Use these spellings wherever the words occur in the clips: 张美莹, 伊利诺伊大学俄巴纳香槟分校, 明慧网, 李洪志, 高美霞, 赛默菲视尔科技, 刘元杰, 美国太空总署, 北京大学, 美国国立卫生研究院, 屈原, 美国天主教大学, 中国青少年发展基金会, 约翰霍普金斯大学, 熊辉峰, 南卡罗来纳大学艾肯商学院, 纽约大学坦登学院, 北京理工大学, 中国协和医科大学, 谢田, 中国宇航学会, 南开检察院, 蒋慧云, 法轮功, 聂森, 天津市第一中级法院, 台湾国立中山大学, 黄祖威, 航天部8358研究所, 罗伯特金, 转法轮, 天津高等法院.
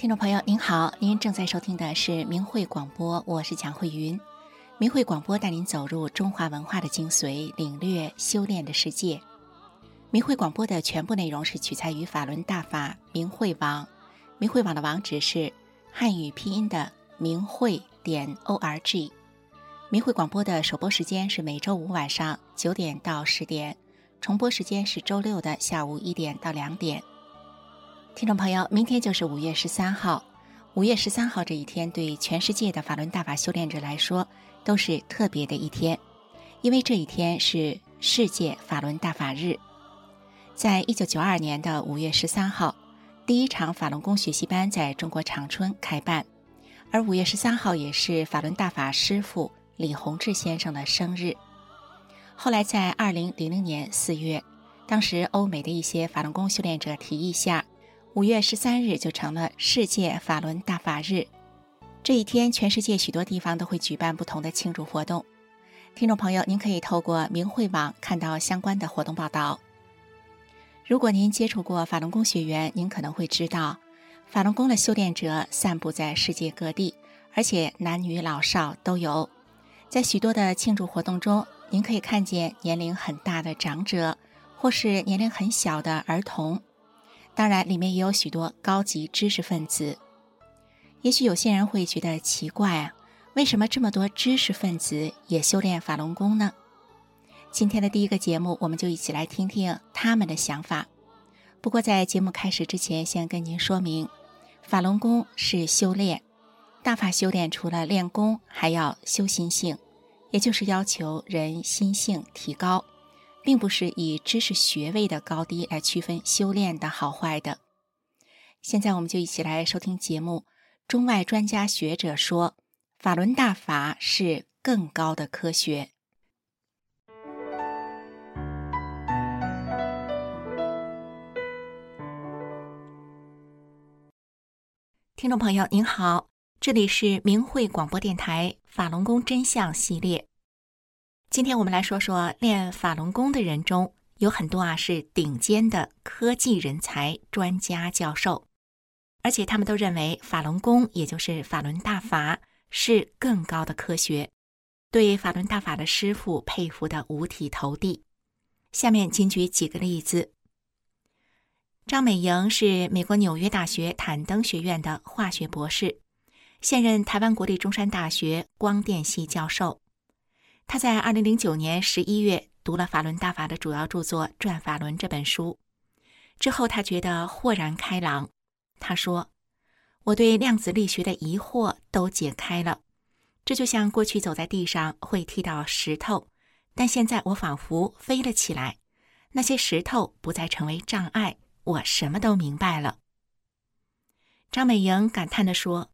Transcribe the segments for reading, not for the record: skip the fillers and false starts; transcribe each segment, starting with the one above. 听众朋友您好，您正在收听的是明慧广播，我是蒋慧云。明慧广播带您走入中华文化的精髓，领略修炼的世界。明慧广播的全部内容是取材于法轮大法明慧网，明慧网的网址是汉语拼音的明慧.org。明慧广播的首播时间是每周五晚上9点到10点，重播时间是周六的下午1点到2点。听众朋友，明天就是5月13号。5月13号这一天对全世界的法轮大法修炼者来说都是特别的一天，因为这一天是世界法轮大法日。在1992年的5月13号，第一场法轮功学习班在中国长春开办，而5月13号也是法轮大法师父李洪志先生的生日。后来在2000年4月，当时欧美的一些法轮功修炼者提议下，5月13日就成了世界法轮大法日。这一天全世界许多地方都会举办不同的庆祝活动。听众朋友，您可以透过明慧网看到相关的活动报道。如果您接触过法轮功学员，您可能会知道法轮功的修炼者散布在世界各地，而且男女老少都有。在许多的庆祝活动中，您可以看见年龄很大的长者或是年龄很小的儿童，当然里面也有许多高级知识分子。也许有些人会觉得奇怪啊，为什么这么多知识分子也修炼法轮功呢？今天的第一个节目，我们就一起来听听他们的想法。不过在节目开始之前，先跟您说明，法轮功是修炼，大法修炼除了练功还要修心性，也就是要求人心性提高，并不是以知识学位的高低来区分修炼的好坏的。现在我们就一起来收听节目，中外专家学者说，法轮大法是更高的科学。听众朋友您好，这里是明慧广播电台法轮功真相系列。今天我们来说说练法轮功的人中有很多是顶尖的科技人才、专家、教授，而且他们都认为法轮功，也就是法轮大法是更高的科学，对法轮大法的师父佩服得五体投地。下面仅举几个例子。张美莹是美国纽约大学坦登学院的化学博士，现任台湾国立中山大学光电系教授。他在2009年11月读了法轮大法的主要著作《转法轮》这本书之后，他觉得豁然开朗。他说，我对量子力学的疑惑都解开了，这就像过去走在地上会踢到石头，但现在我仿佛飞了起来，那些石头不再成为障碍，我什么都明白了。张美莹感叹地说，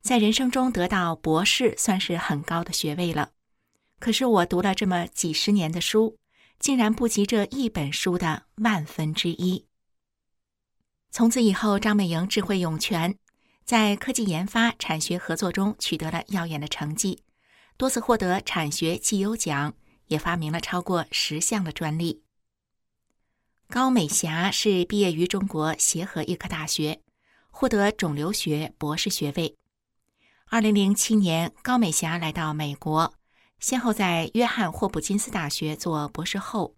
在人生中得到博士算是很高的学位了，可是我读了这么几十年的书，竟然不及这一本书的1/1000。从此以后，张美莹智慧涌泉，在科技研发、产学合作中取得了耀眼的成绩，多次获得产学绩优奖，也发明了超过10项的专利。高美霞是毕业于中国协和医科大学，获得肿瘤学博士学位。2007年，高美霞来到美国，先后在约翰霍普金斯大学做博士后，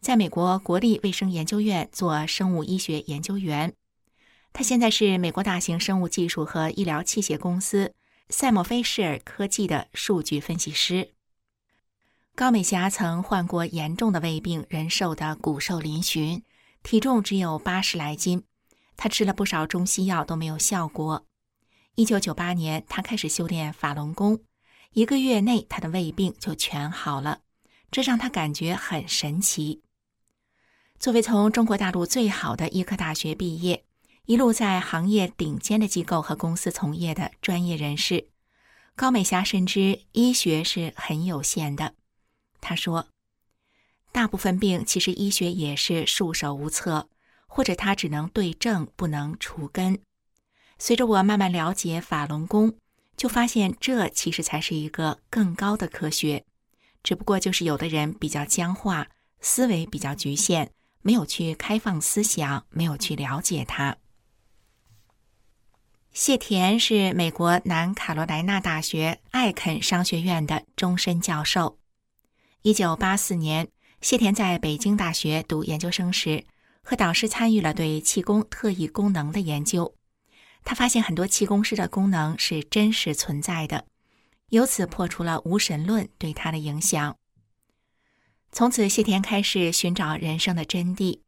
在美国国立卫生研究院做生物医学研究员。他现在是美国大型生物技术和医疗器械公司赛默菲视尔科技的数据分析师。高美霞曾患过严重的胃病，人瘦的骨瘦嶙峋，体重只有80来斤。她吃了不少中西药都没有效果。1998年，她开始修炼法轮功。1个月内，他的胃病就全好了，这让他感觉很神奇。作为从中国大陆最好的医科大学毕业，一路在行业顶尖的机构和公司从业的专业人士，高美霞深知医学是很有限的。他说，大部分病其实医学也是束手无策，或者他只能对症不能除根。随着我慢慢了解法轮功，就发现这其实才是一个更高的科学，只不过就是有的人比较僵化，思维比较局限，没有去开放思想，没有去了解它。谢田是美国南卡罗来纳大学艾肯商学院的终身教授。1984年，谢田在北京大学读研究生时，和导师参与了对气功特异功能的研究。他发现很多气功师的功能是真实存在的，由此破除了无神论对他的影响。从此，谢田开始寻找人生的真谛。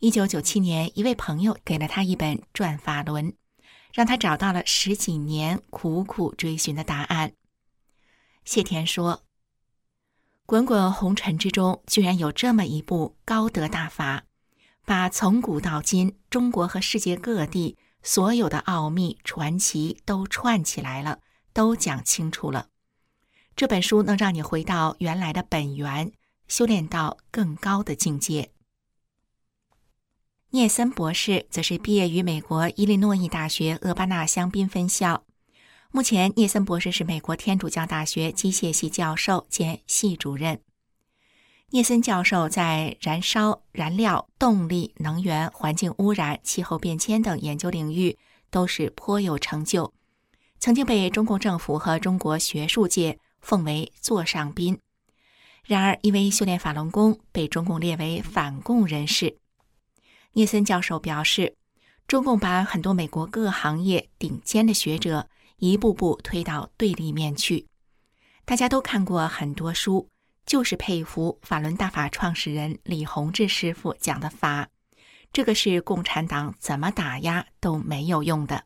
1997年，一位朋友给了他一本《转法轮》，让他找到了十几年苦苦追寻的答案。谢田说，滚滚红尘之中，居然有这么一部高德大法，把从古到今中国和世界各地所有的奥秘传奇都串起来了，都讲清楚了。这本书能让你回到原来的本源，修炼到更高的境界。聂森博士则是毕业于美国伊利诺伊大学俄巴纳香槟分校。目前，聂森博士是美国天主教大学机械系教授兼系主任。聂森教授在燃烧、燃料、动力、能源、环境污染、气候变迁等研究领域都是颇有成就，曾经被中共政府和中国学术界奉为座上宾。然而，因为修炼法轮功，被中共列为反共人士。聂森教授表示，中共把很多美国各行业顶尖的学者一步步推到对立面去。大家都看过很多书，就是佩服法轮大法创始人李洪志师傅讲的法，这个是共产党怎么打压都没有用的。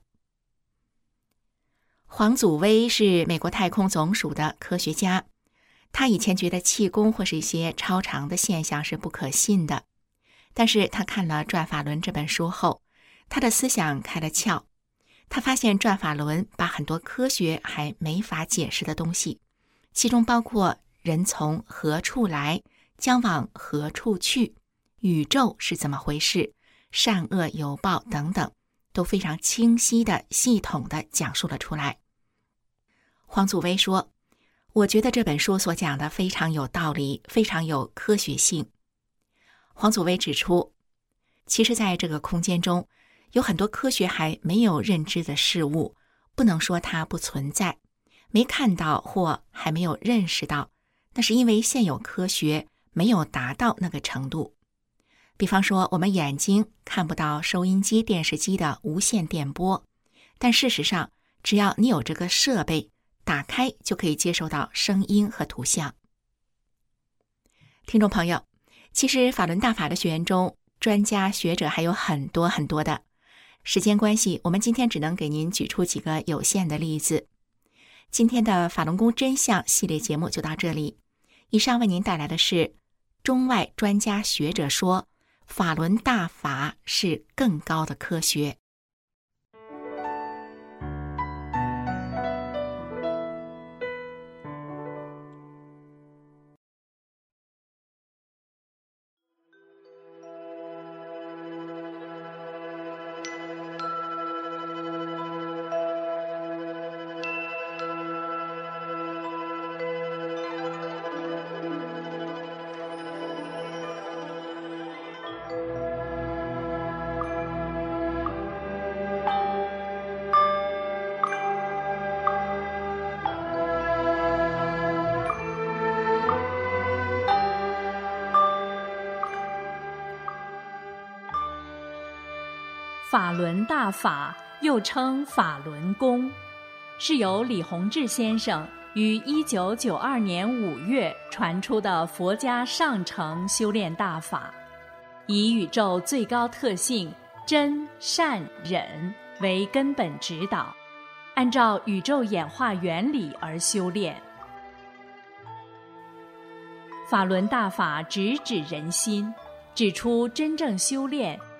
黄祖威是美国太空总署的科学家，他以前觉得气功或是一些超常的现象是不可信的。但是他看了《转法轮》这本书后，他的思想开了窍。他发现《转法轮》把很多科学还没法解释的东西，其中包括人从何处来，将往何处去，宇宙是怎么回事，善恶有报等等，都非常清晰的、系统的讲述了出来。黄祖威说，我觉得这本书所讲的非常有道理，非常有科学性。黄祖威指出，其实在这个空间中有很多科学还没有认知的事物，不能说它不存在，没看到或还没有认识到，那是因为现有科学没有达到那个程度。比方说，我们眼睛看不到收音机、电视机的无线电波，但事实上只要你有这个设备打开，就可以接收到声音和图像。听众朋友，其实法轮大法的学员中，专家学者还有很多很多的。时间关系，我们今天只能给您举出几个有限的例子。今天的法轮功真相系列节目就到这里。以上为您带来的是中外专家学者说，法轮大法是更高的科学。法轮大法又称法轮功，是由李洪志先生于1992年5月传出的佛家上乘修炼大法，以宇宙最高特性真善忍为根本指导，按照宇宙演化原理而修炼。法轮大法直指人心，指出真正修炼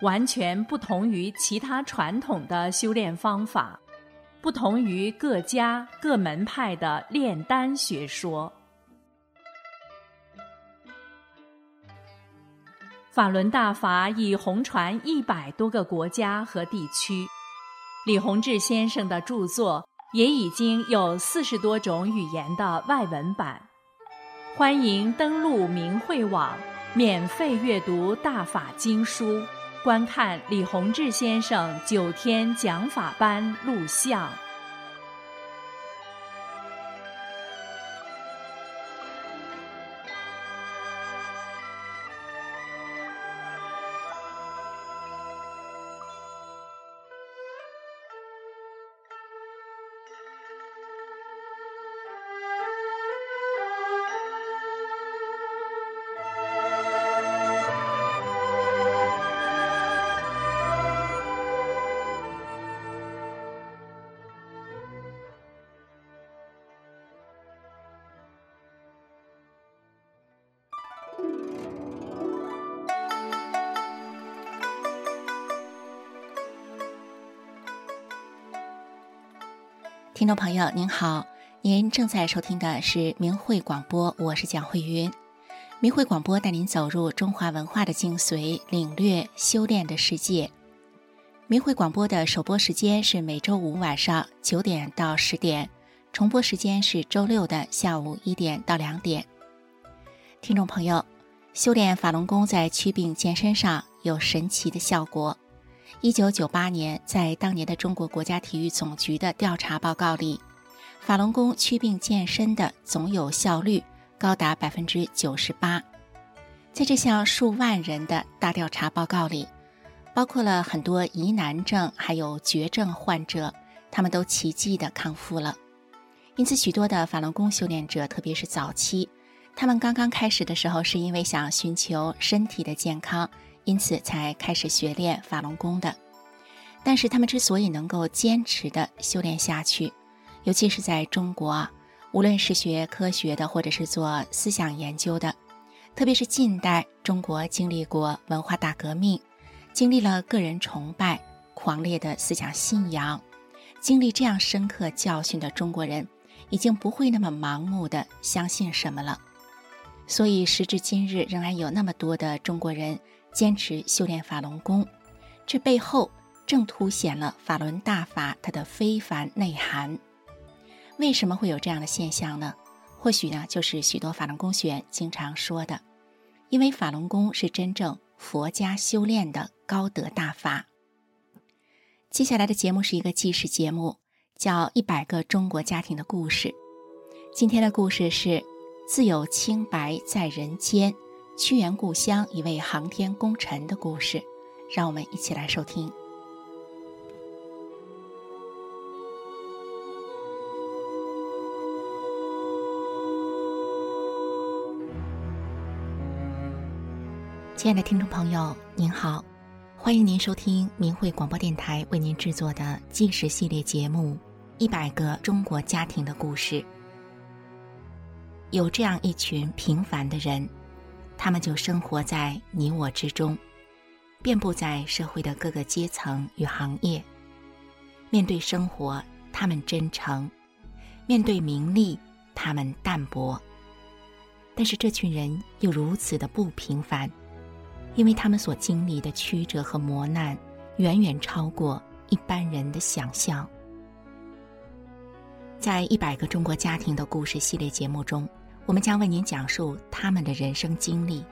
完全不同于其他传统的修炼方法，不同于各家各门派的炼丹学说。法轮大法已红传100多个国家和地区，李洪志先生的著作也已经有40多种语言的外文版，欢迎登录明慧网免费阅读大法经书，观看李洪志先生9天讲法班录像。听众朋友您好，您正在收听的是明慧广播，我是蒋慧云。明慧广播带您走入中华文化的精髓，领略修炼的世界。明慧广播的首播时间是每周5晚上9点到10点，重播时间是周6的下午1点到2点。听众朋友，修炼法轮功在祛病健身上有神奇的效果。1998年，在当年的中国国家体育总局的调查报告里，法轮功祛病健身的总有效率高达98%。在这项数万人的大调查报告里，包括了很多疑难症还有绝症患者，他们都奇迹地康复了。因此，许多的法轮功修炼者，特别是早期，他们刚刚开始的时候是因为想寻求身体的健康，因此才开始学练法轮功的。但是他们之所以能够坚持的修炼下去，尤其是在中国啊，无论是学科学的或者是做思想研究的，特别是近代中国经历过文化大革命，经历了个人崇拜、狂烈的思想信仰，经历这样深刻教训的中国人，已经不会那么盲目的相信什么了。所以时至今日，仍然有那么多的中国人坚持修炼法轮功，这背后正凸显了法轮大法它的非凡内涵。为什么会有这样的现象呢？或许呢，就是许多法轮功学员经常说的，因为法轮功是真正佛家修炼的高德大法。接下来的节目是一个纪实节目，叫100个中国家庭的故事。今天的故事是自有清白在人间，屈原故乡一位航天功臣的故事，让我们一起来收听。亲爱的听众朋友您好，欢迎您收听明慧广播电台为您制作的纪实系列节目100个中国家庭的故事。有这样一群平凡的人，他们就生活在你我之中，遍布在社会的各个阶层与行业。面对生活，他们真诚；面对名利，他们淡泊。但是这群人又如此的不平凡，因为他们所经历的曲折和磨难远远超过一般人的想象。在100个中国家庭的故事系列节目中，我们将为您讲述他们的人生经历，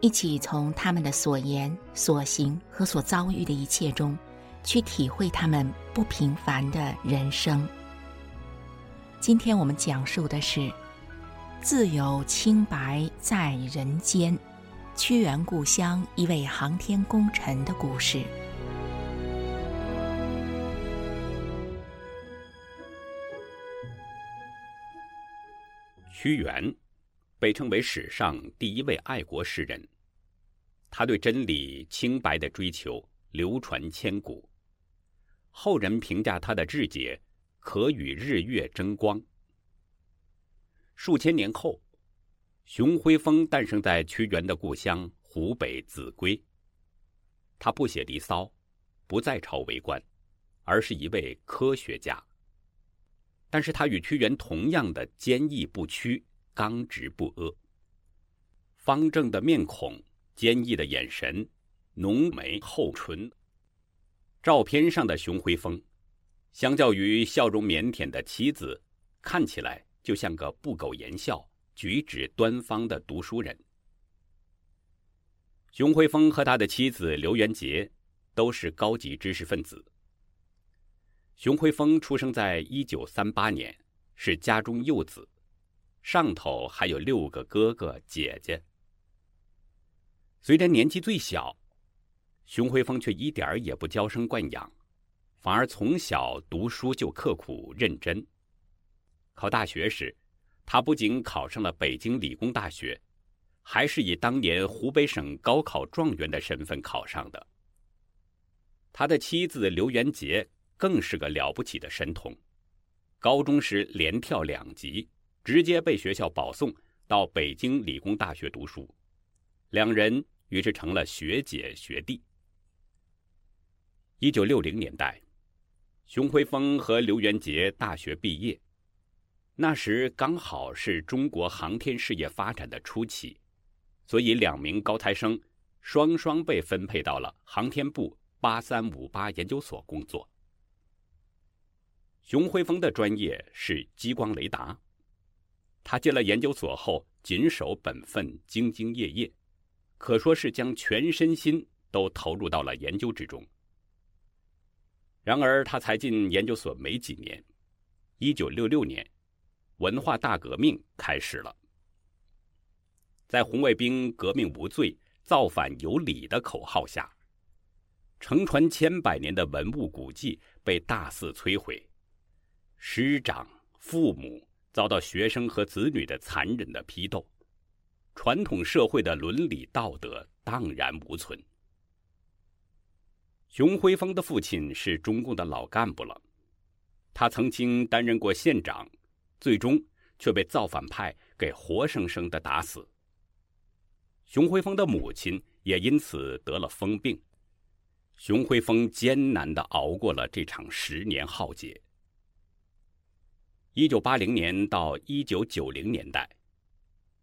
一起从他们的所言、所行和所遭遇的一切中，去体会他们不平凡的人生。今天我们讲述的是自有清白在人间，屈原故乡一位航天功臣的故事。屈原被称为史上第一位爱国诗人，他对真理、清白的追求流传千古，后人评价他的志节可与日月争光。数千年后，熊辉峰诞生在屈原的故乡湖北秭归。他不写离骚，不在朝为官，而是一位科学家。但是他与屈原同样的坚毅不屈，刚直不阿。方正的面孔，坚毅的眼神，浓眉厚唇。照片上的熊辉峰，相较于笑容腼腆的妻子，看起来就像个不苟言笑、举止端方的读书人。熊辉峰和他的妻子刘元杰都是高级知识分子。熊辉峰出生在1938年，是家中幼子，上头还有6个哥哥姐姐。虽然年纪最小，熊辉峰却一点也不娇生惯养，反而从小读书就刻苦认真。考大学时，他不仅考上了北京理工大学，还是以当年湖北省高考状元的身份考上的。他的妻子刘元杰更是个了不起的神童，高中时连跳2级，直接被学校保送到北京理工大学读书，两人于是成了学姐学弟。1960年代，熊辉峰和刘元杰大学毕业，那时刚好是中国航天事业发展的初期，所以2名高材生双双被分配到了航天部8358研究所工作。熊辉峰的专业是激光雷达，他进了研究所后谨守本分，兢兢业业，可说是将全身心都投入到了研究之中。然而他才进研究所没几年，1966年文化大革命开始了。在红卫兵革命无罪、造反有理的口号下，承传千百年的文物古迹被大肆摧毁，师长、父母遭到学生和子女的残忍的批斗，传统社会的伦理道德荡然无存。熊辉峰的父亲是中共的老干部了，他曾经担任过县长，最终却被造反派给活生生的打死。熊辉峰的母亲也因此得了疯病，熊辉峰艰难地熬过了这场10年浩劫。1980年到1990年代，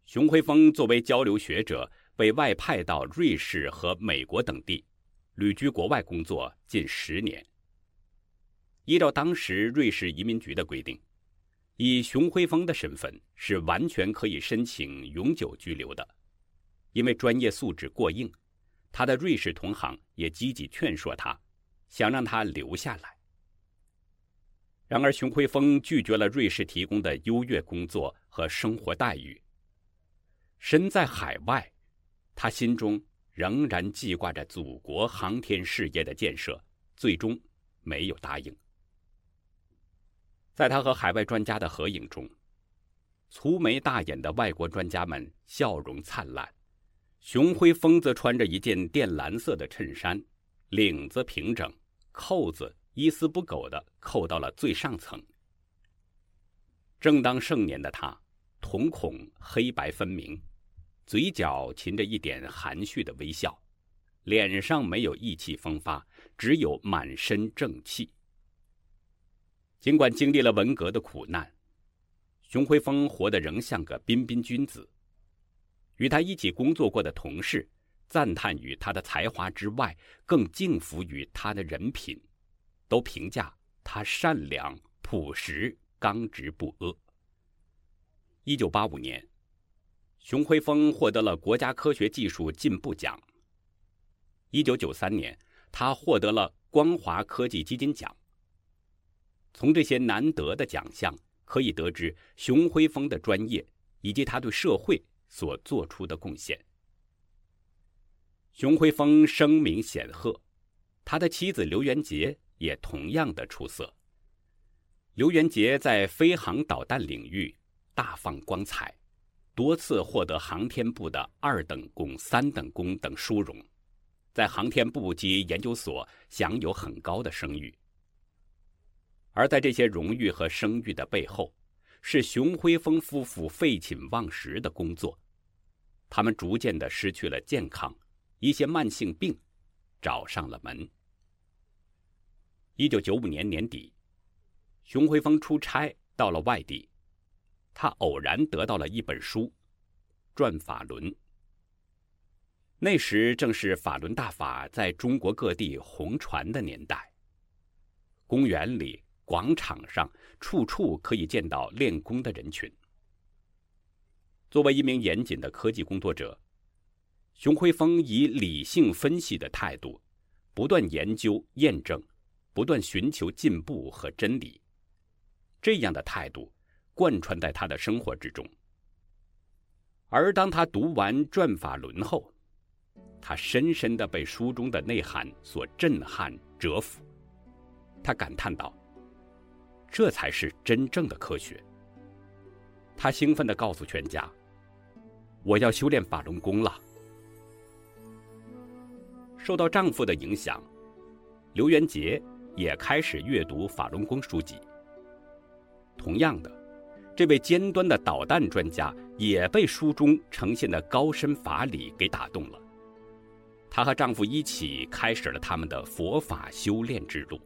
熊辉峰作为交流学者被外派到瑞士和美国等地，旅居国外工作近10年。依照当时瑞士移民局的规定，以熊辉峰的身份是完全可以申请永久居留的。因为专业素质过硬，他的瑞士同行也积极劝说他，想让他留下来。然而熊辉峰拒绝了瑞士提供的优越工作和生活待遇。身在海外，他心中仍然记挂着祖国航天事业的建设，最终没有答应。在他和海外专家的合影中，粗眉大眼的外国专家们笑容灿烂，熊辉峰则穿着一件靛蓝色的衬衫，领子平整，扣子一丝不苟地扣到了最上层。正当盛年的他，瞳孔黑白分明，嘴角噙着一点含蓄的微笑，脸上没有意气风发，只有满身正气。尽管经历了文革的苦难，熊辉峰活得仍像个彬彬君子。与他一起工作过的同事赞叹于他的才华之外，更敬服于他的人品，都评价他善良、朴实、刚直不阿。1985年，熊辉峰获得了国家科学技术进步奖。1993年，他获得了光华科技基金奖。从这些难得的奖项可以得知熊辉峰的专业以及他对社会所做出的贡献。熊辉峰声名显赫，他的妻子刘元杰也同样的出色。刘元杰在飞航导弹领域大放光彩，多次获得航天部的2等功、3等功等殊荣，在航天部及研究所享有很高的声誉。而在这些荣誉和声誉的背后，是熊辉峰夫妇废寝忘食的工作。他们逐渐地失去了健康，一些慢性病找上了门。1995年年底，熊辉峰出差到了外地，他偶然得到了一本书《转法轮》。那时正是法轮大法在中国各地红传的年代，公园里、广场上处处可以见到练功的人群。作为一名严谨的科技工作者，熊辉峰以理性分析的态度不断研究验证，不断寻求进步和真理。这样的态度贯穿在他的生活之中。而当他读完《转法轮》后，他深深地被书中的内涵所震撼折服。他感叹道，这才是真正的科学。他兴奋地告诉全家，我要修炼法轮功了。受到丈夫的影响，刘元杰也开始阅读法轮功书籍。同样的，这位尖端的导弹专家也被书中呈现的高深法理给打动了。她和丈夫一起开始了他们的佛法修炼之路。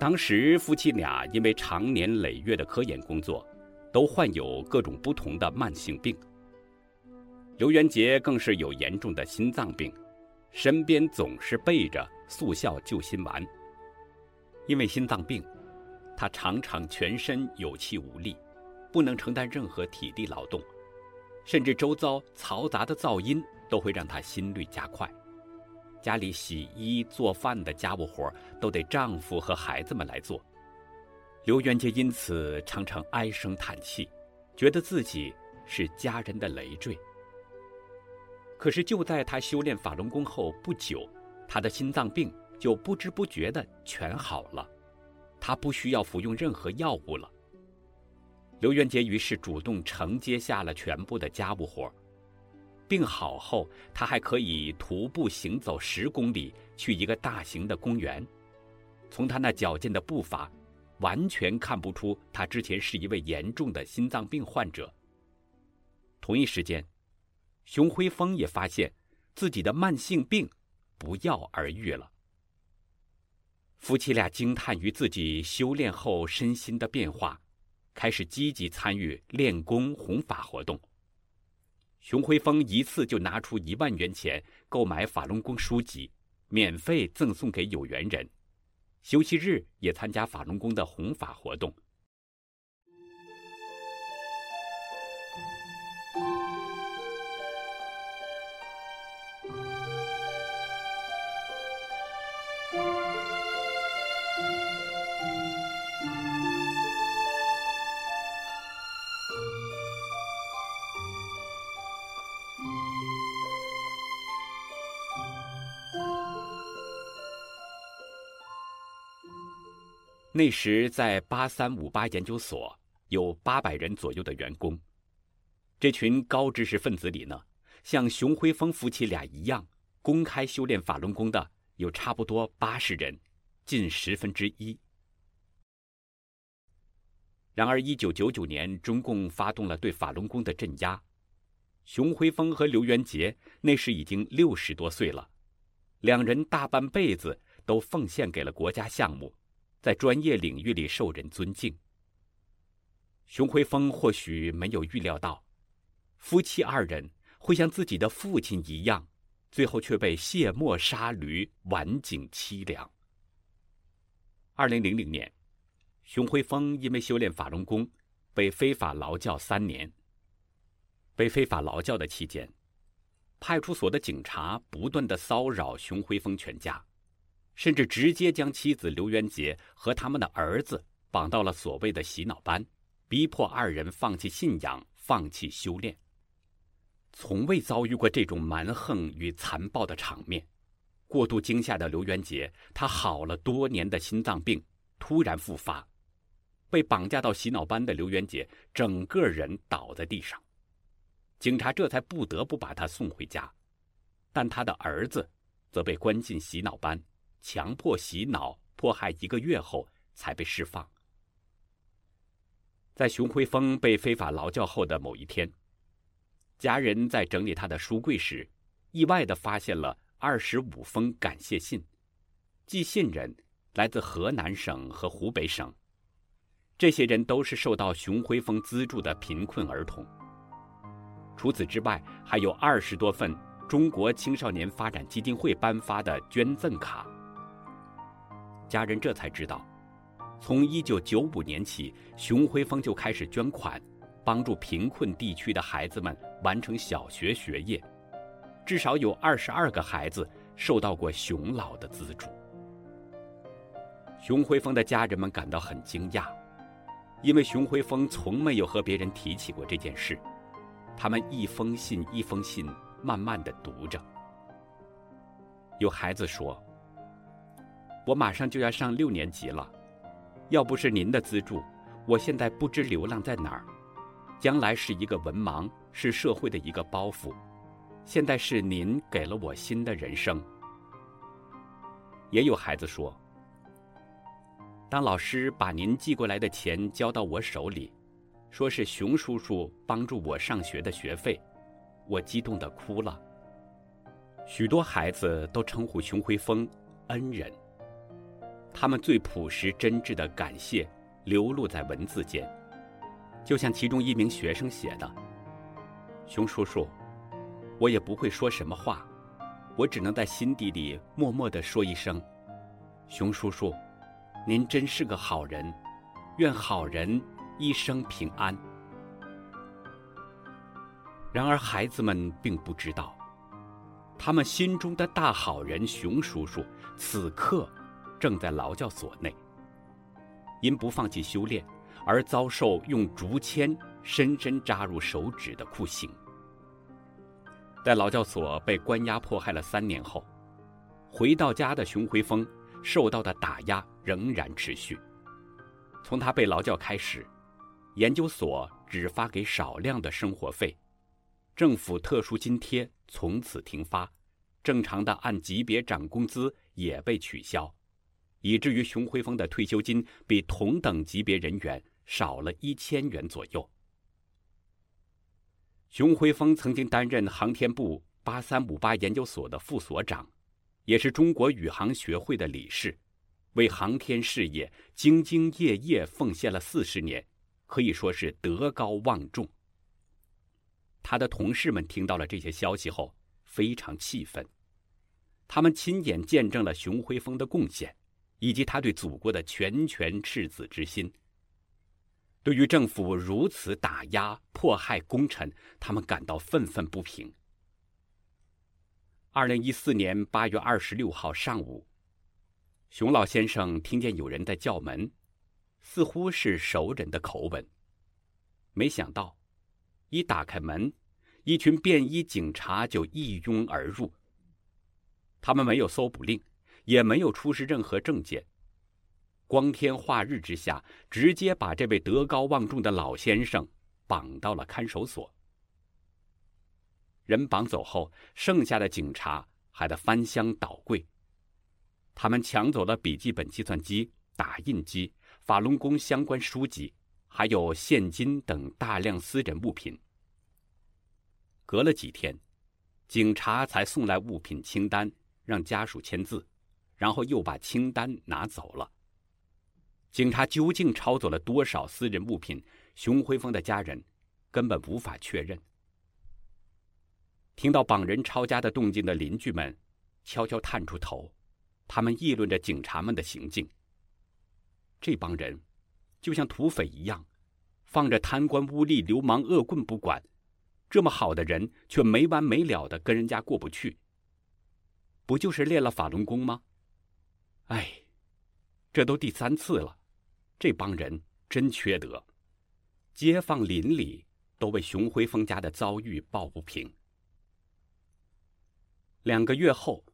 当时夫妻俩因为长年累月的科研工作，都患有各种不同的慢性病。刘元杰更是有严重的心脏病，身边总是备着速效救心丸。因为心脏病，他常常全身有气无力，不能承担任何体力劳动，甚至周遭嘈杂的噪音都会让他心率加快。家里洗衣做饭的家务活都得丈夫和孩子们来做。刘元杰因此常常唉声叹气，觉得自己是家人的累赘。可是就在他修炼法轮功后不久，他的心脏病就不知不觉地全好了，他不需要服用任何药物了。刘元杰于是主动承接下了全部的家务活。病好后，他还可以徒步行走10公里去一个大型的公园。从他那矫健的步伐，完全看不出他之前是一位严重的心脏病患者。同一时间，熊辉峰也发现自己的慢性病不药而愈了。夫妻俩惊叹于自己修炼后身心的变化，开始积极参与练功弘法活动。熊辉峰一次就拿出1万元钱购买法轮功书籍，免费赠送给有缘人。休息日也参加法轮功的弘法活动。那时在8358研究所有800人左右的员工。这群高知识分子里呢，像熊辉峰夫妻俩一样公开修炼法轮功的有差不多80人，近1/10。然而1999年中共发动了对法轮功的镇压，熊辉峰和刘元杰那时已经60多岁了，两人大半辈子都奉献给了国家项目，在专业领域里受人尊敬。熊辉峰或许没有预料到，夫妻二人会像自己的父亲一样，最后却被卸磨杀驴，晚景凄凉。2000年，熊辉峰因为修炼法轮功，被非法劳教3年。被非法劳教的期间，派出所的警察不断地骚扰熊辉峰全家，甚至直接将妻子刘元杰和他们的儿子绑到了所谓的洗脑班，逼迫二人放弃信仰，放弃修炼。从未遭遇过这种蛮横与残暴的场面，过度惊吓的刘元杰，他好了多年的心脏病突然复发，被绑架到洗脑班的刘元杰整个人倒在地上，警察这才不得不把他送回家，但他的儿子则被关进洗脑班，强迫洗脑迫害1个月后才被释放。在熊辉峰被非法劳教后的某一天，家人在整理他的书柜时，意外地发现了25封感谢信，寄信人来自河南省和湖北省，这些人都是受到熊辉峰资助的贫困儿童。除此之外，还有20多份中国青少年发展基金会颁发的捐赠卡。家人这才知道，从1995年起，熊辉峰就开始捐款，帮助贫困地区的孩子们完成小学学业，至少有22个孩子受到过熊老的资助。熊辉峰的家人们感到很惊讶，因为熊辉峰从没有和别人提起过这件事。他们一封信一封信慢慢地读着。有孩子说，我马上就要上6年级了，要不是您的资助，我现在不知流浪在哪儿，将来是一个文盲，是社会的一个包袱，现在是您给了我新的人生。也有孩子说，当老师把您寄过来的钱交到我手里，说是熊叔叔帮助我上学的学费，我激动地哭了。许多孩子都称呼熊辉峰恩人，他们最朴实真挚的感谢流露在文字间，就像其中一名学生写的，熊叔叔，我也不会说什么话，我只能在心底里默默地说一声，熊叔叔，您真是个好人，愿好人一生平安。然而孩子们并不知道，他们心中的大好人熊叔叔此刻正在劳教所内，因不放弃修炼而遭受用竹签深深扎入手指的酷刑。在劳教所被关押迫害了3年后，回到家的熊辉峰受到的打压仍然持续。从他被劳教开始，研究所只发给少量的生活费，政府特殊津贴从此停发，正常的按级别涨工资也被取消，以至于熊辉峰的退休金比同等级别人员少了1000元左右。熊辉峰曾经担任航天部8358研究所的副所长，也是中国宇航学会的理事，为航天事业兢兢业业奉献了40年，可以说是德高望重。他的同事们听到了这些消息后非常气愤，他们亲眼见证了熊辉峰的贡献，以及他对祖国的拳拳赤子之心。对于政府如此打压迫害功臣，他们感到愤愤不平。2014年8月26号上午，熊老先生听见有人在叫门，似乎是熟人的口吻，没想到一打开门，一群便衣警察就一拥而入。他们没有搜捕令，也没有出示任何证件，光天化日之下直接把这位德高望重的老先生绑到了看守所。人绑走后，剩下的警察还得翻箱倒柜，他们抢走了笔记本计算机、打印机、法轮功相关书籍，还有现金等大量私人物品。隔了几天，警察才送来物品清单，让家属签字，然后又把清单拿走了。警察究竟抄走了多少私人物品，熊辉峰的家人根本无法确认。听到绑人抄家的动静的邻居们悄悄探出头，他们议论着警察们的行径。这帮人就像土匪一样，放着贪官污吏、流氓恶棍不管，这么好的人却没完没了的跟人家过不去，不就是练了法轮功吗？哎，这都第3次了，这帮人真缺德。街坊邻里都为熊辉峰家的遭遇抱不平。2个月后，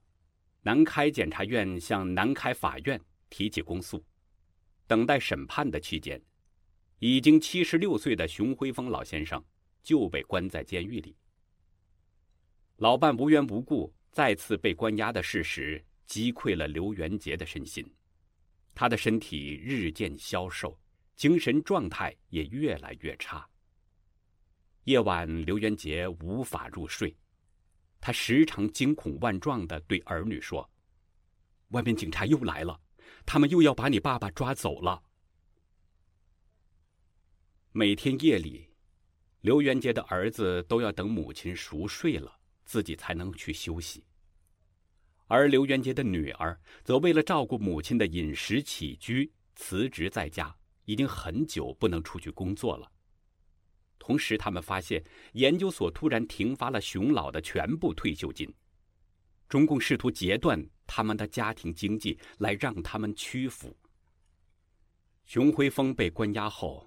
南开检察院向南开法院提起公诉。等待审判的期间，已经76岁的熊辉峰老先生就被关在监狱里。老伴无缘无故再次被关押的事实击溃了刘元杰的身心，他的身体日渐消瘦，精神状态也越来越差。夜晚，刘元杰无法入睡，他时常惊恐万状地对儿女说：“外面警察又来了，他们又要把你爸爸抓走了。”每天夜里，刘元杰的儿子都要等母亲熟睡了，自己才能去休息。而刘元杰的女儿则为了照顾母亲的饮食起居，辞职在家，已经很久不能出去工作了。同时，他们发现研究所突然停发了熊老的全部退休金，中共试图截断他们的家庭经济来让他们屈服。熊辉峰被关押后，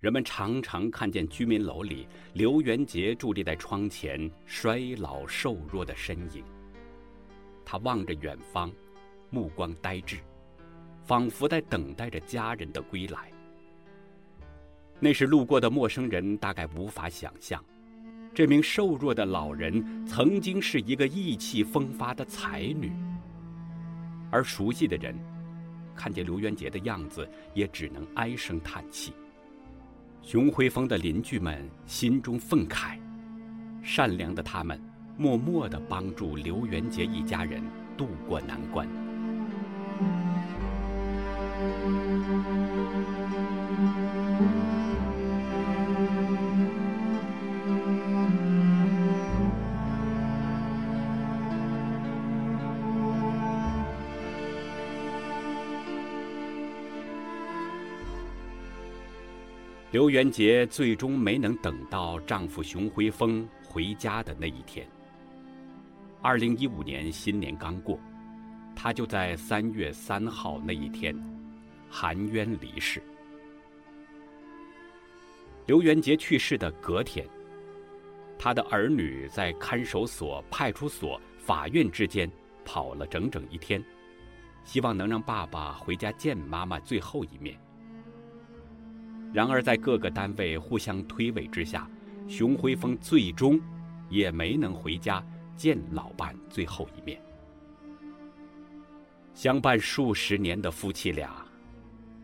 人们常常看见居民楼里刘元杰伫立在窗前衰老瘦弱的身影，他望着远方，目光呆滞，仿佛在等待着家人的归来。那时路过的陌生人大概无法想象，这名瘦弱的老人曾经是一个意气风发的才女，而熟悉的人看见刘元杰的样子，也只能唉声叹气。熊辉峰的邻居们心中愤慨，善良的他们默默地帮助刘元杰一家人渡过难关。刘元杰最终没能等到丈夫熊辉峰回家的那一天。2015年新年刚过，他就在3月3号那一天含冤离世。刘元杰去世的隔天，他的儿女在看守所、派出所、法院之间跑了整整1天，希望能让爸爸回家见妈妈最后一面。然而在各个单位互相推诿之下，熊辉峰最终也没能回家见老伴最后一面。相伴数十年的夫妻俩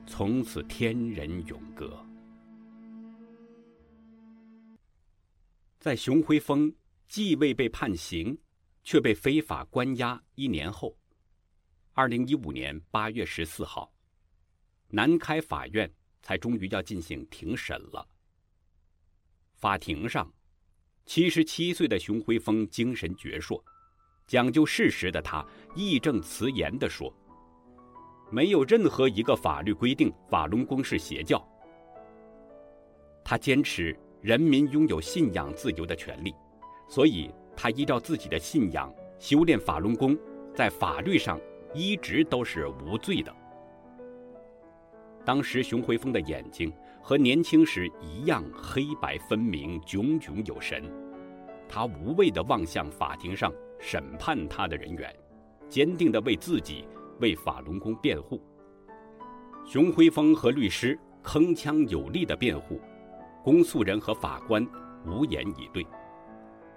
从此天人永隔。在熊辉峰既未被判刑，却被非法关押1年后，2015年8月14号，南开法院才终于要进行庭审了。法庭上，77岁的熊辉峰精神矍铄，讲究事实的他义正辞严地说：“没有任何一个法律规定法轮功是邪教。”他坚持人民拥有信仰自由的权利，所以他依照自己的信仰修炼法轮功，在法律上一直都是无罪的。当时熊辉峰的眼睛和年轻时一样黑白分明，炯炯有神。他无畏地望向法庭上审判他的人员，坚定地为自己、为法轮功辩护。熊辉峰和律师铿锵有力的辩护，公诉人和法官无言以对，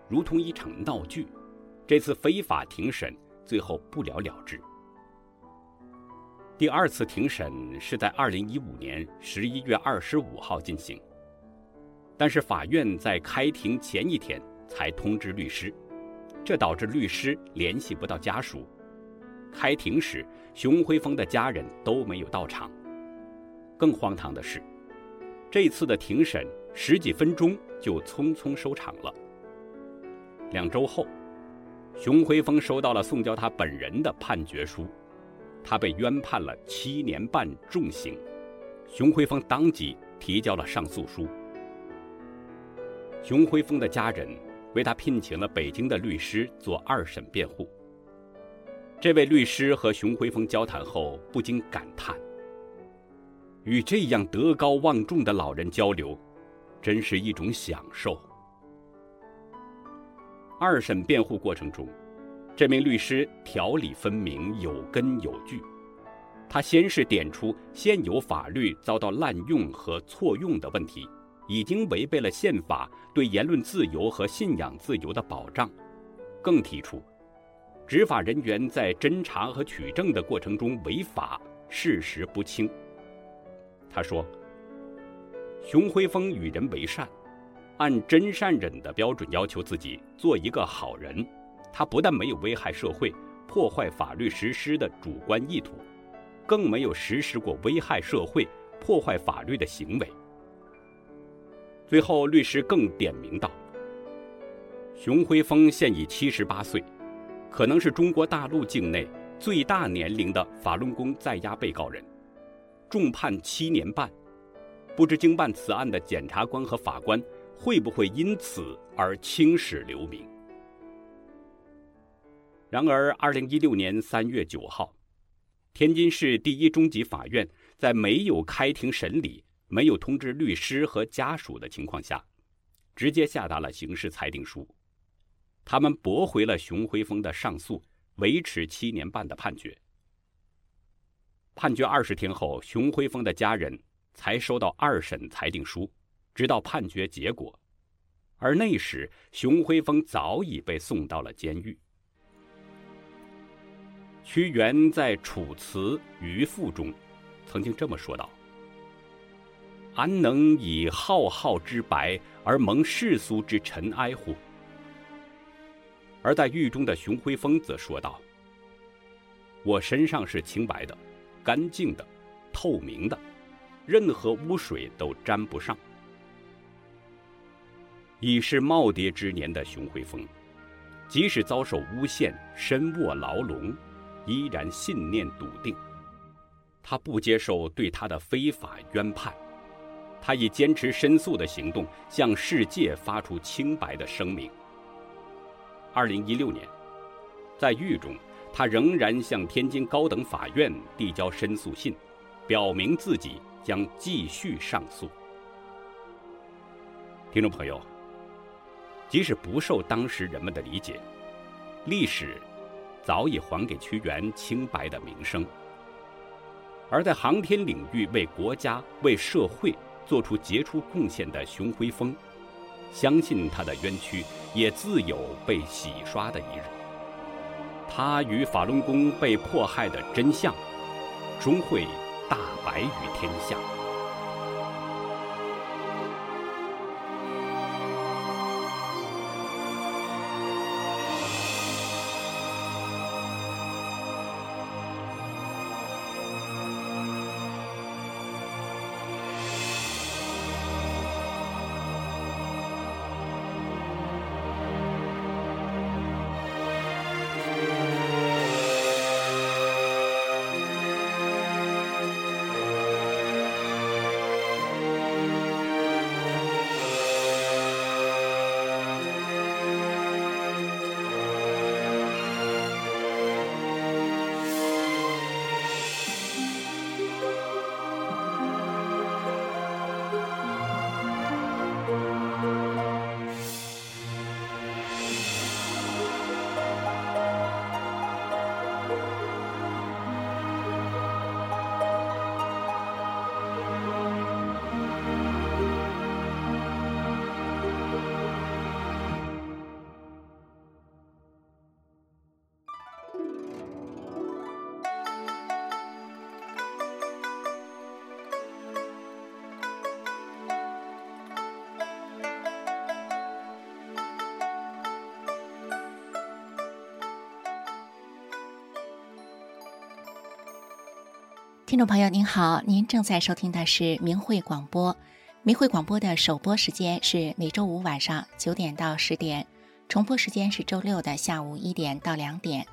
如同一场闹剧。这次非法庭审最后不了了之。第二次庭审是在2015年11月25号进行，但是法院在开庭前一天才通知律师，这导致律师联系不到家属。开庭时，熊辉峰的家人都没有到场。更荒唐的是，这次的庭审十几分钟就匆匆收场了。2周后，熊辉峰收到了宋教他本人的判决书，他被冤判了7年半重刑。熊辉峰当即提交了上诉书。熊辉峰的家人为他聘请了北京的律师做2审辩护。这位律师和熊辉峰交谈后不禁感叹，与这样德高望重的老人交流真是一种享受。2审辩护过程中，这名律师条理分明，有根有据。他先是点出现有法律遭到滥用和错用的问题，已经违背了宪法对言论自由和信仰自由的保障，更提出执法人员在侦查和取证的过程中违法，事实不清。他说，熊辉峰与人为善，按真善忍的标准要求自己做一个好人，他不但没有危害社会、破坏法律实施的主观意图，更没有实施过危害社会、破坏法律的行为。最后，律师更点名道：熊辉峰现已78岁，可能是中国大陆境内最大年龄的法轮功在押被告人，重判7年半。不知经办此案的检察官和法官会不会因此而青史留名？然而2016年3月9号，天津市第一中级法院在没有开庭审理、没有通知律师和家属的情况下，直接下达了刑事裁定书。他们驳回了熊辉峰的上诉，维持7年半的判决。判决20天后，熊辉峰的家人才收到2审裁定书，直到判决结果。而那时，熊辉峰早已被送到了监狱。屈原在《楚辞·渔父》中曾经这么说道：“安能以浩浩之白而蒙世俗之尘埃乎？”而在狱中的熊辉峰则说道：“我身上是清白的、干净的、透明的，任何污水都沾不上。”已是耄耋之年的熊辉峰，即使遭受诬陷、身卧牢笼，依然信念笃定。他不接受对他的非法冤判，他以坚持申诉的行动向世界发出清白的声明。2016年，在狱中，他仍然向天津高等法院递交申诉信，表明自己将继续上诉。听众朋友，即使不受当时人们的理解，历史早已还给屈原清白的名声。而在航天领域为国家、为社会做出杰出贡献的熊辉峰，相信他的冤屈也自有被洗刷的一日。他与法轮功被迫害的真相，终会大白于天下。听众朋友您好，您正在收听的是明慧广播。明慧广播的首播时间是每周五晚上9点到10点，重播时间是周六的下午1点到2点。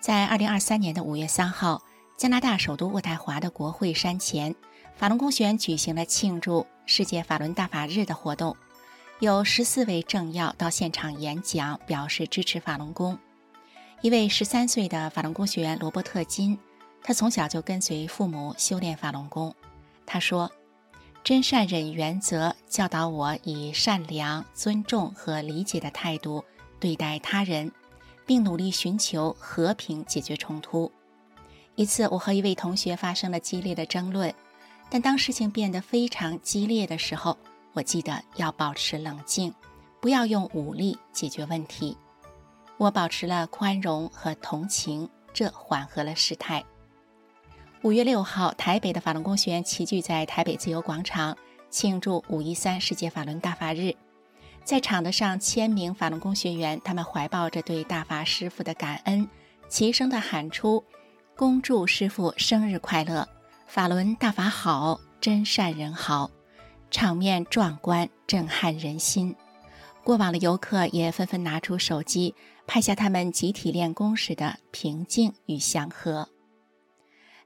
在2023年的5月3号，加拿大首都渥太华的国会山前，法轮功学员举行了庆祝世界法轮大法日的活动，有14位政要到现场演讲，表示支持法轮功。一位13岁的法轮功学员罗伯特金，他从小就跟随父母修炼法轮功。他说，真善忍原则教导我以善良、尊重和理解的态度对待他人，并努力寻求和平解决冲突。一次我和一位同学发生了激烈的争论，但当事情变得非常激烈的时候，我记得要保持冷静，不要用武力解决问题。我保持了宽容和同情，这缓和了事态。5月6号，台北的法轮功学员齐聚在台北自由广场，庆祝513世界法轮大法日。在场的上千名法轮功学员，他们怀抱着对大法师父的感恩，齐声地喊出恭祝师父生日快乐，法轮大法好，真善人好。场面壮观，震撼人心。过往的游客也纷纷拿出手机拍下他们集体练功时的平静与祥和。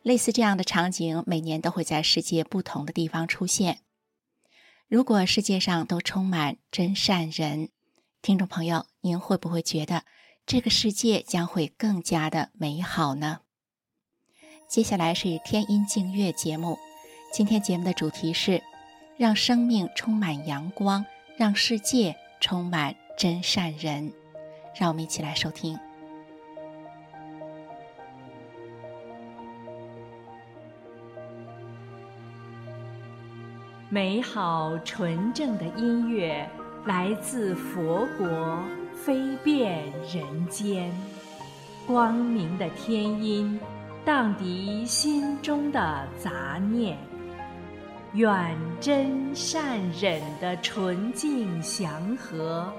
类似这样的场景每年都会在世界不同的地方出现。如果世界上都充满真善人，听众朋友，您会不会觉得这个世界将会更加的美好呢？接下来是天音静月节目，今天节目的主题是让生命充满阳光，让世界充满真善人。让我们一起来收听。美好纯正的音乐来自佛国，飞遍人间。光明的天音荡涤心中的杂念，愿真善忍的纯净祥和，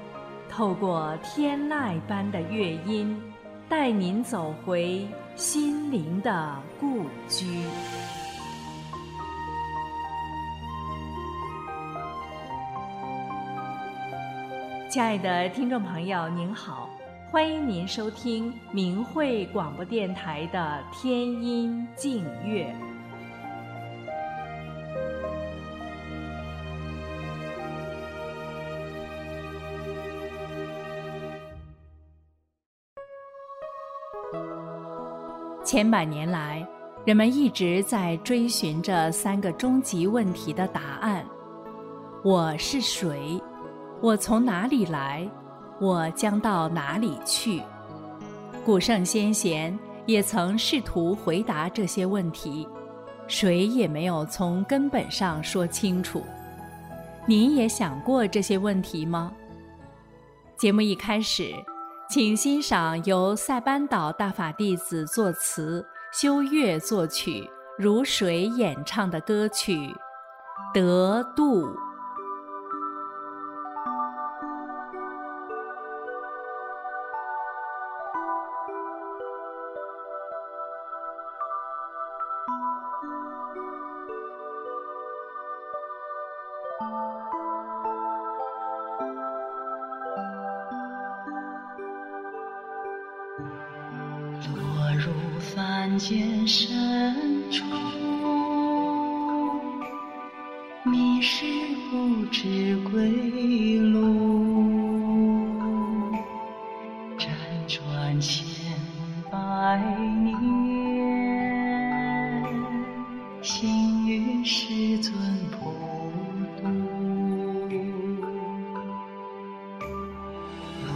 透过天籁般的乐音，带您走回心灵的故居。亲爱的听众朋友您好，欢迎您收听明慧广播电台的天音静月。千百年来，人们一直在追寻着三个终极问题的答案：我是谁？我从哪里来？我将到哪里去？古圣先贤也曾试图回答这些问题，谁也没有从根本上说清楚。您也想过这些问题吗？节目一开始，请欣赏由塞班岛大法弟子作词，修乐作曲，如水演唱的歌曲《得度》。见深处迷失，不知归路，辗转千百年，幸运师尊普渡。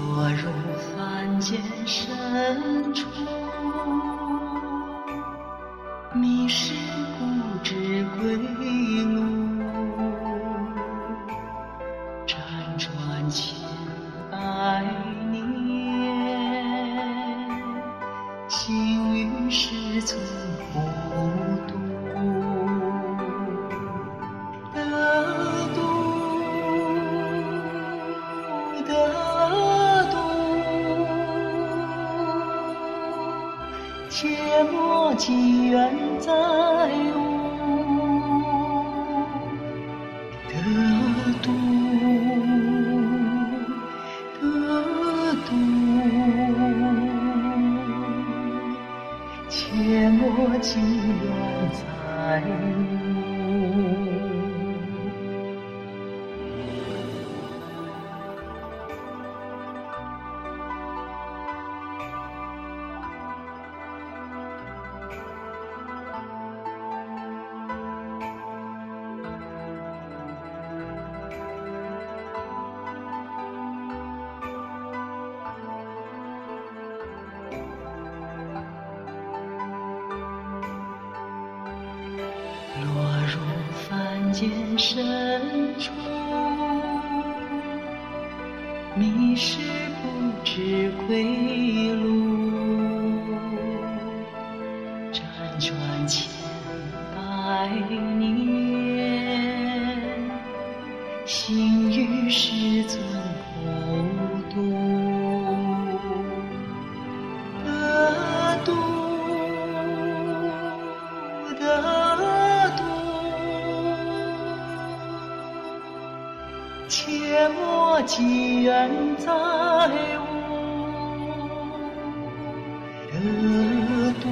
落入凡间深处，迷失不知归路，辗转千百年，幸运师尊普渡。得度，祈愿再无得度，得度，切莫祈愿再无。见深处，迷失不知归路。辗转千百年，心与世尊不渡。得度，得度。 切莫祈愿再无得度，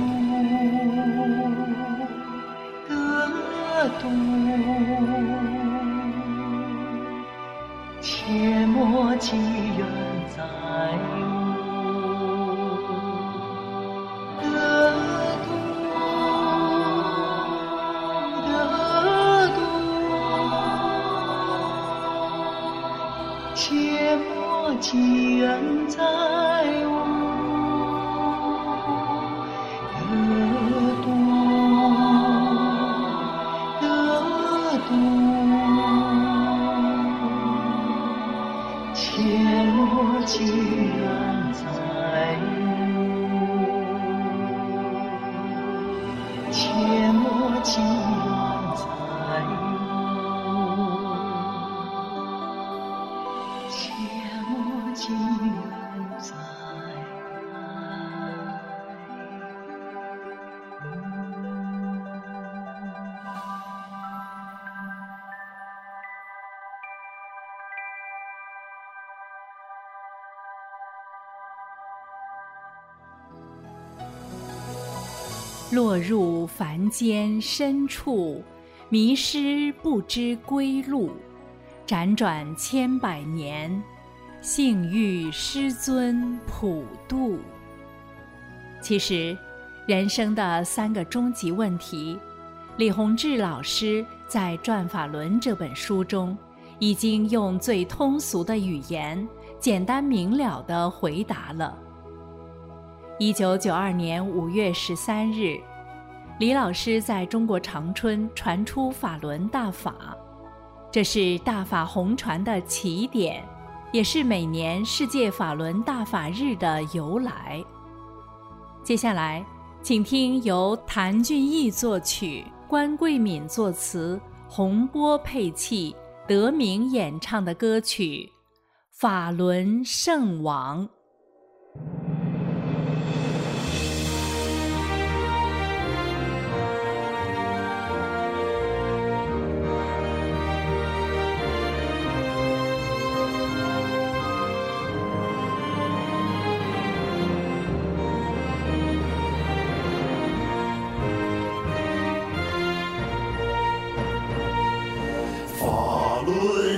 得度，切莫祈愿再无得度。 切莫祈愿再无得度，得度，切莫祈愿再无，切莫祈愿再无。 祈愿再无。落入凡间深处，迷失不知归路，辗转千百年。 幸遇师尊普渡。其实，人生的三个终极问题，李洪志老师在《转法轮》这本书中，已经用最通俗的语言、简单明了地回答了。1992年5月13日，李老师在中国长春传出法轮大法，这是大法红传的起点。 也是每年世界法轮大法日的由来。接下来，请听由谭俊逸作曲、关桂敏作词、洪波配器、德明演唱的歌曲《法轮圣王》。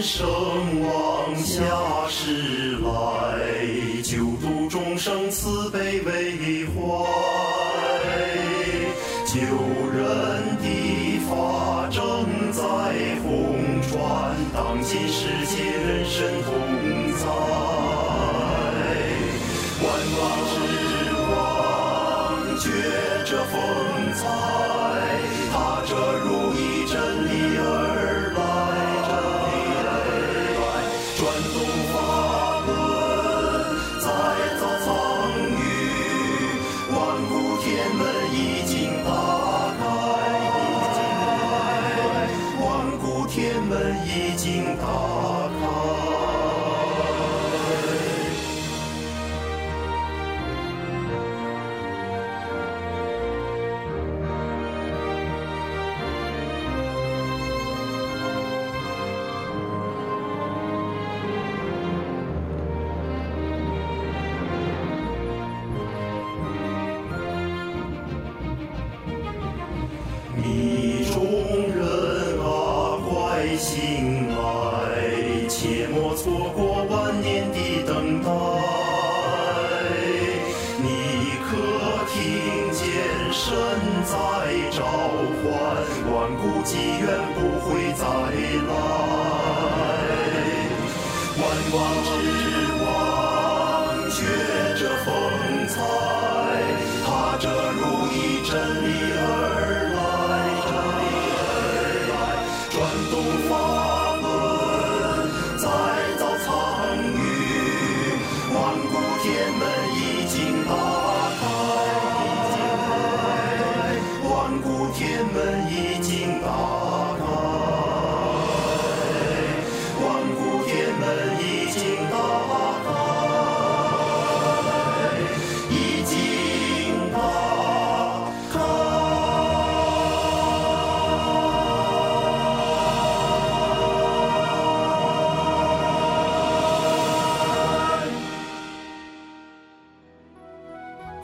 圣王下世来，救度众生慈悲为怀，救人的法正在弘传，当今世界人神同在。万王之王，觉者风采，踏着如意真理而来。 天门已经打开。年的等待，你可听见神在召唤？万古纪元不会再来，万王之王觉着风采，踏着如意真理而来，转动法轮再造苍宇，万古天门已经打开，万古天门已经打开，万古天门已经打开，已经打开。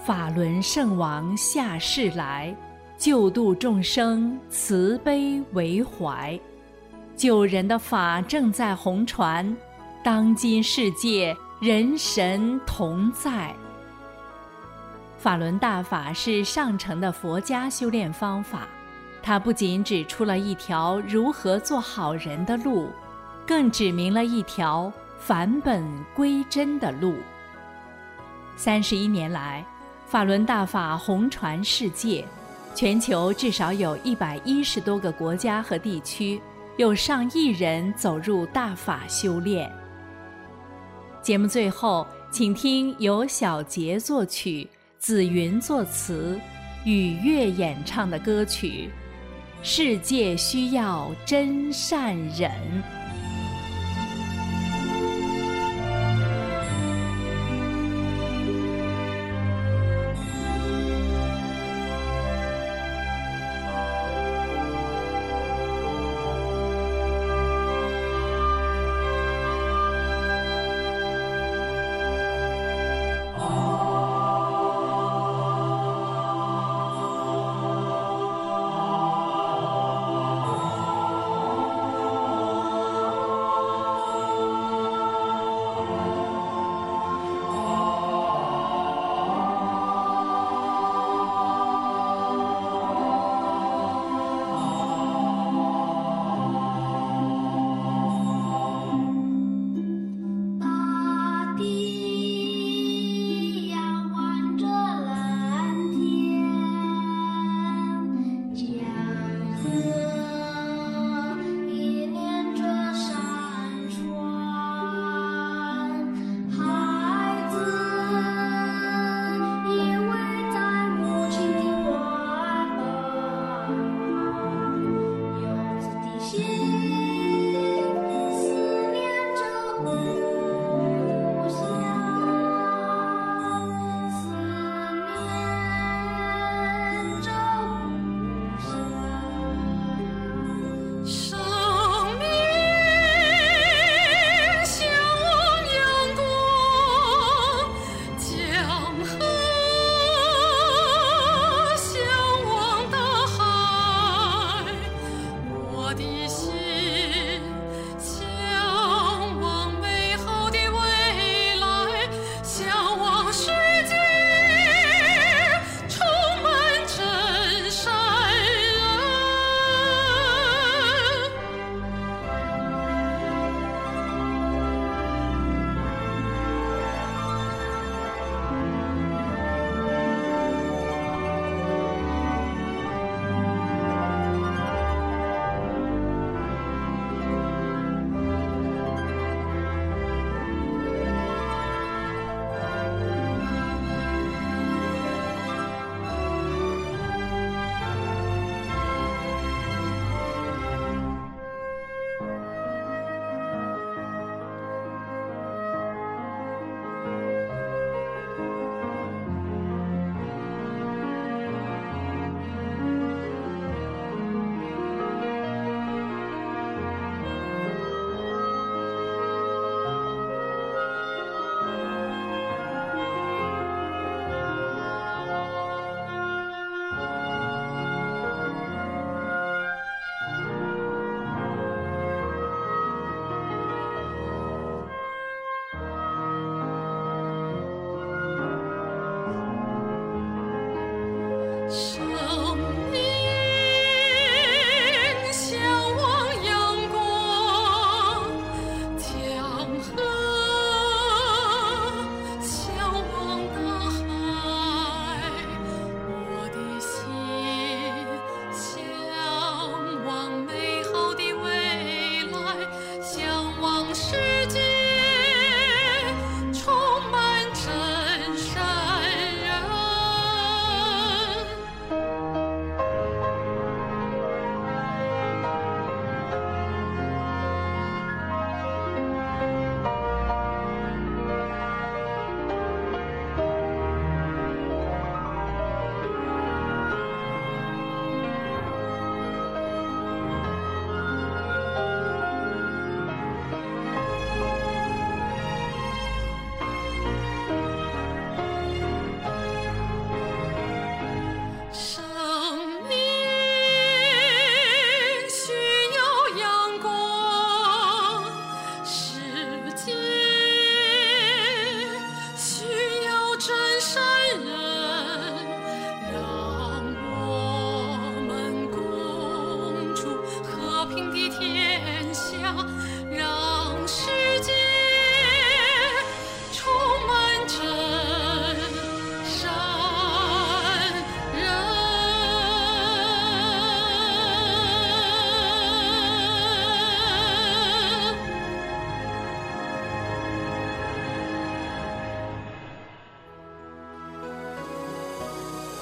法轮圣王下世来，救度众生，慈悲为怀。救人的法正在红传，当今世界人神同在。法轮大法是上乘的佛家修炼方法，它不仅指出了一条如何做好人的路，更指明了一条返本归真的路。31年来，法轮大法红传世界，全球至少有110多个国家和地区，有上亿人走入大法修炼。节目最后，请听由小杰作曲、紫云作词、雨月演唱的歌曲《世界需要真善忍》。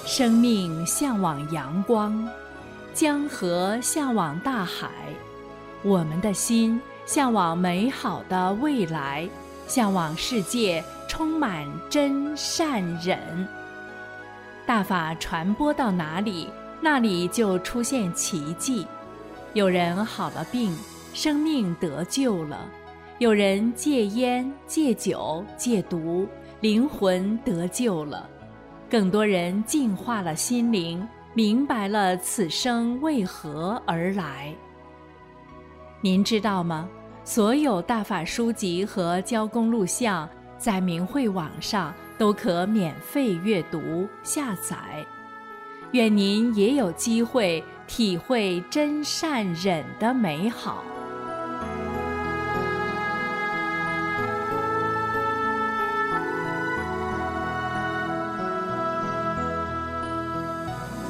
生命向往阳光，江河向往大海，我们的心向往美好的未来，向往世界充满真善忍。大法传播到哪里，那里就出现奇迹。有人好了病，生命得救了；有人戒烟、戒酒、戒毒，灵魂得救了；更多人净化了心灵，明白了此生为何而来。您知道吗？所有大法书籍和教功录像在明慧网上都可免费阅读下载。愿您也有机会体会真善忍的美好。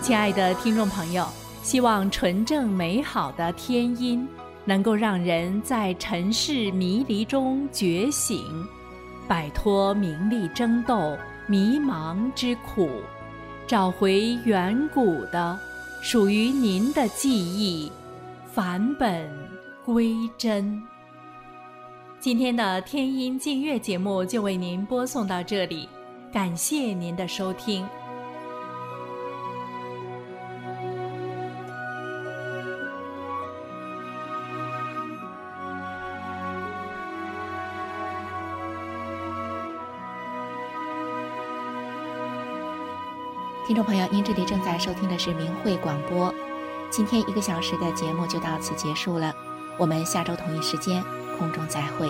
亲爱的听众朋友，希望纯正美好的天音能够让人在尘世迷离中觉醒，摆脱名利争斗、迷茫之苦，找回远古的属于您的记忆，返本归真。今天的天音净月节目就为您播送到这里，感谢您的收听。听众朋友，您这里正在收听的是明慧广播，今天1个小时的节目就到此结束了，我们下周同一时间空中再会。